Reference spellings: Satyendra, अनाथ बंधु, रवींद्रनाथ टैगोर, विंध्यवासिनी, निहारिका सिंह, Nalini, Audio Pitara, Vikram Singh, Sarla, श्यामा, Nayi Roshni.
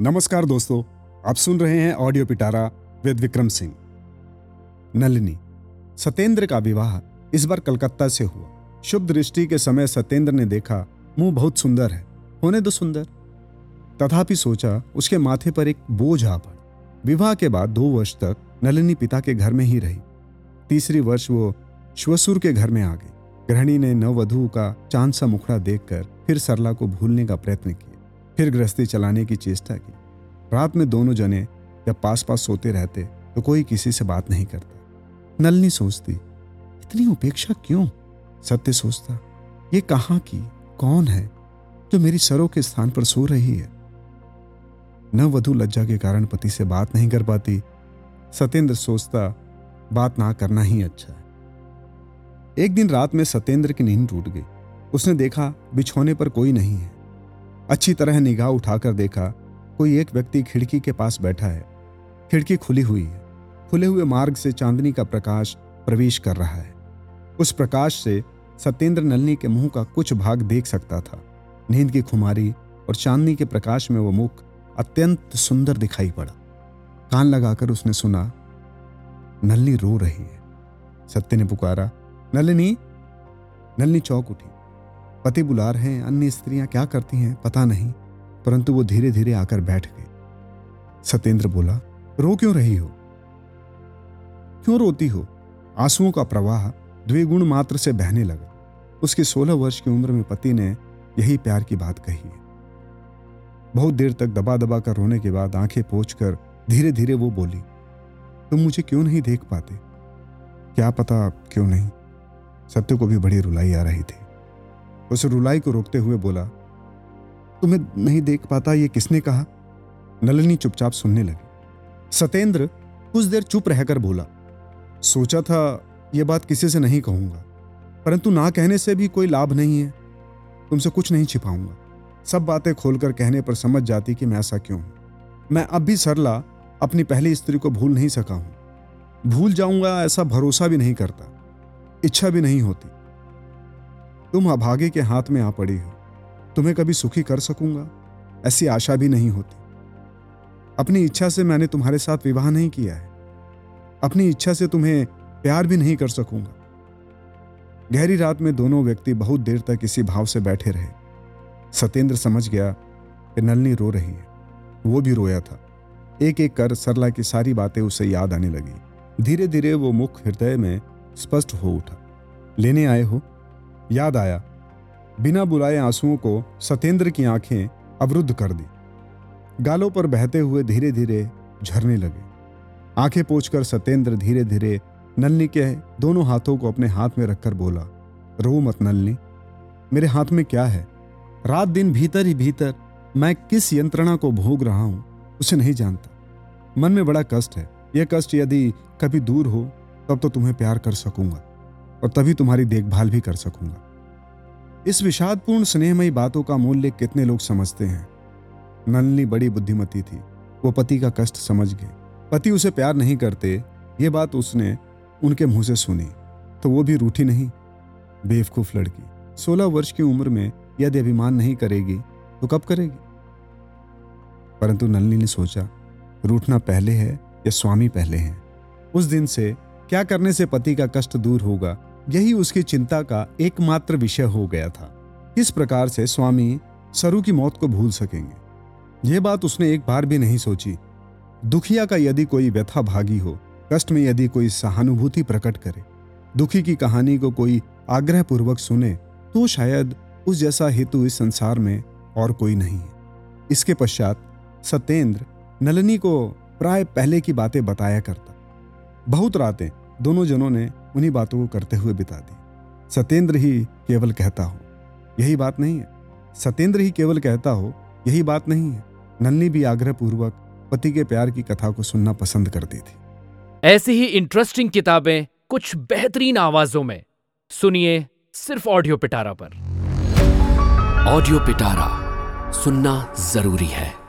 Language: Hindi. नमस्कार दोस्तों, आप सुन रहे हैं ऑडियो पिटारा विद विक्रम सिंह। नलिनी। सत्येंद्र का विवाह इस बार कलकत्ता से हुआ। शुभ दृष्टि के समय सत्येंद्र ने देखा, मुंह बहुत सुंदर है, होने दो सुंदर, तथापि सोचा उसके माथे पर एक बोझ आ पड़ा। विवाह के बाद 2 वर्ष तक नलिनी पिता के घर में ही रही। तीसरी वर्ष वो श्वसुर के घर में आ गई। गृहिणी ने नववधू का चांद सा मुखड़ा देखकर फिर सरला को भूलने का प्रयत्न किया, फिर गृहस्थी चलाने की चेष्टा की। रात में दोनों जने जब पास पास सोते रहते तो कोई किसी से बात नहीं करता। नलिनी सोचती, इतनी उपेक्षा क्यों? सत्य सोचता, ये कहाँ की कौन है जो मेरी सरों के स्थान पर सो रही है। नववधू लज्जा के कारण पति से बात नहीं कर पाती। सत्येंद्र सोचता, बात ना करना ही अच्छा है। एक दिन रात में सत्येंद्र की नींद टूट गई। उसने देखा बिछौने पर कोई नहीं है। अच्छी तरह निगाह उठाकर देखा, कोई एक व्यक्ति खिड़की के पास बैठा है। खिड़की खुली हुई है। खुले हुए मार्ग से चांदनी का प्रकाश प्रवेश कर रहा है। उस प्रकाश से सत्येंद्र नलिनी के मुंह का कुछ भाग देख सकता था। नींद की खुमारी और चांदनी के प्रकाश में वो मुख अत्यंत सुंदर दिखाई पड़ा। कान लगाकर उसने सुना, नलिनी रो रही है। सत्य ने पुकारा, नलिनी। नलिनी चौंक उठी। पति बुला रहे हैं, अन्य स्त्रियां क्या करती हैं पता नहीं, परंतु वो धीरे धीरे आकर बैठ गई। सत्येंद्र बोला, रो क्यों रही हो? क्यों रोती हो? आंसुओं का प्रवाह द्विगुण मात्र से बहने लगा। उसकी 16 वर्ष की उम्र में पति ने यही प्यार की बात कही है। बहुत देर तक दबा दबा कर रोने के बाद आंखें पोंछकर धीरे धीरे वो बोली, तुम मुझे क्यों नहीं देख पाते? क्या पता क्यों नहीं। सत्य को भी बड़ी रुलाई आ रही थी। उस रुलाई को रोकते हुए बोला, तुम्हें नहीं देख पाता ये किसने कहा? नलिनी चुपचाप सुनने लगी। सत्येंद्र कुछ देर चुप रहकर बोला, सोचा था ये बात किसी से नहीं कहूंगा, परंतु ना कहने से भी कोई लाभ नहीं है। तुमसे कुछ नहीं छिपाऊंगा। सब बातें खोलकर कहने पर समझ जाती कि मैं ऐसा क्यों हूं। मैं अब भी सरला अपनी पहली स्त्री को भूल नहीं सका हूं। भूल जाऊंगा ऐसा भरोसा भी नहीं करता, इच्छा भी नहीं होती। तुम अभागे के हाथ में आ पड़ी हो। तुम्हें कभी सुखी कर सकूंगा ऐसी आशा भी नहीं होती। अपनी इच्छा से मैंने तुम्हारे साथ विवाह नहीं किया है। अपनी इच्छा से तुम्हें प्यार भी नहीं कर सकूंगा। गहरी रात में दोनों व्यक्ति बहुत देर तक इसी भाव से बैठे रहे। सत्येंद्र समझ गया कि नलिनी रो रही है। वो भी रोया था। एक एक कर सरला की सारी बातें उसे याद आने लगी। धीरे धीरे वो मुख हृदय में स्पष्ट हो उठा। लेने आए हो? याद आया। बिना बुलाए आंसुओं को सत्येंद्र की आंखें अवरुद्ध कर दी। गालों पर बहते हुए धीरे धीरे झरने लगे। आंखें पोंछकर सत्येंद्र धीरे धीरे नलिनी के दोनों हाथों को अपने हाथ में रखकर बोला, रो मत नलिनी। मेरे हाथ में क्या है? रात दिन भीतर ही भीतर मैं किस यंत्रणा को भोग रहा हूं उसे नहीं जानता। मन में बड़ा कष्ट है। यह कष्ट यदि कभी दूर हो तब तो तुम्हें प्यार कर सकूंगा और तभी तुम्हारी देखभाल भी कर सकूंगा। इस विषादपूर्ण स्नेहमयी बातों का मूल्य कितने लोग समझते हैं। नलिनी बड़ी बुद्धिमती थी। वो पति का कष्ट समझ गई। पति उसे प्यार नहीं करते ये बात उसने उनके मुंह से सुनी तो वो भी रूठी नहीं। बेवकूफ लड़की, 16 वर्ष की उम्र में यदि अभिमान नहीं करेगी तो कब करेगी? परंतु नलिनी ने सोचा, रूठना पहले है या स्वामी पहले है। उस दिन से क्या करने से पति का कष्ट दूर होगा, यही उसकी चिंता का एकमात्र विषय हो गया था। किस प्रकार से स्वामी सरू की मौत को भूल सकेंगे, यह बात उसने एक बार भी नहीं सोची। दुखिया का यदि कोई व्यथा भागी हो, कष्ट में यदि कोई सहानुभूति प्रकट करे, दुखी की कहानी को कोई आग्रहपूर्वक सुने, तो शायद उस जैसा हेतु इस संसार में और कोई नहीं है। इसके पश्चात सत्येंद्र नलिनी को प्राय पहले की बातें बताया करता। बहुत रातें दोनों जनों ने उन्हीं बातों को करते हुए बिता दी। सत्येंद्र ही केवल कहता हो यही बात नहीं है। नलिनी भी आग्रहपूर्वक पति के प्यार की कथा को सुनना पसंद करती थी। ऐसी ही इंटरेस्टिंग किताबें कुछ बेहतरीन आवाजों में सुनिए सिर्फ ऑडियो पिटारा पर। ऑडियो पिटारा सुनना जरूरी है।